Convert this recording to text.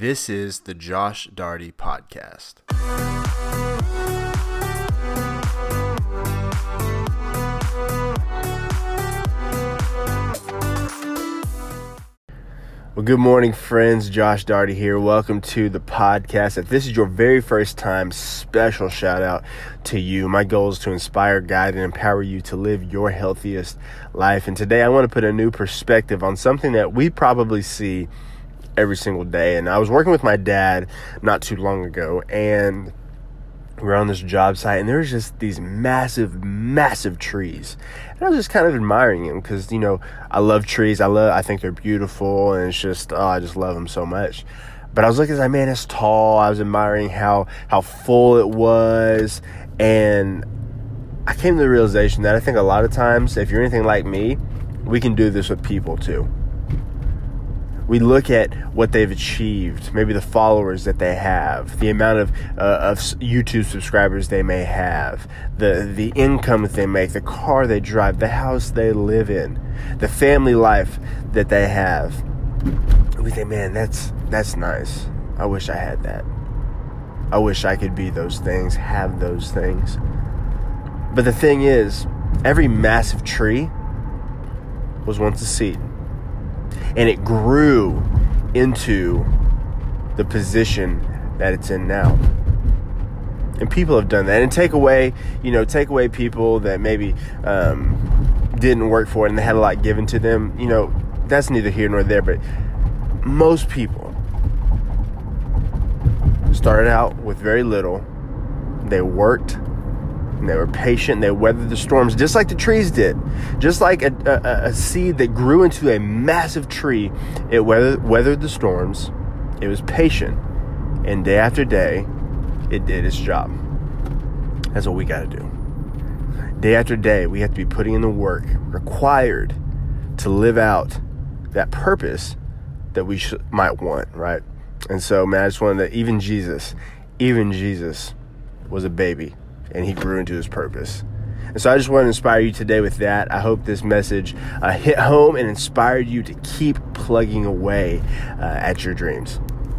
This is the Josh Daugherty Podcast. Well, good morning, friends. Josh Daugherty here. Welcome to the podcast. If this is your very first time, special shout out to you. My goal is to inspire, guide, and empower you to live your healthiest life. And today I want to put a new perspective on something that we probably see every single day. And I was working with my dad not too long ago, and we're on this job site, and there's just these massive trees, and I was just kind of admiring them because, you know, I love trees. I think they're beautiful, and it's just, I just love them so much. But I was looking at, man, it's tall. I was admiring how full it was, and I came to the realization that I think a lot of times, if you're anything like me, we can do this with people too. We look at what they've achieved, maybe the followers that they have, the amount of YouTube subscribers they may have, the income that they make, the car they drive, the house they live in, the family life that they have. We think, man, that's nice. I wish I had that. I wish I could be those things, have those things. But the thing is, every massive tree was once a seed. And it grew into the position that it's in now. And people have done that. And take away people that maybe didn't work for it and they had a lot given to them. You know, that's neither here nor there. But most people started out with very little. They worked. And they were patient. They weathered the storms just like the trees did. Just like a seed that grew into a massive tree, it weathered the storms. It was patient. And day after day, it did its job. That's what we got to do. Day after day, we have to be putting in the work required to live out that purpose that we might want, right? And so, man, I just wanted to, even Jesus was a baby. And he grew into his purpose. And so I just want to inspire you today with that. I hope this message hit home and inspired you to keep plugging away at your dreams.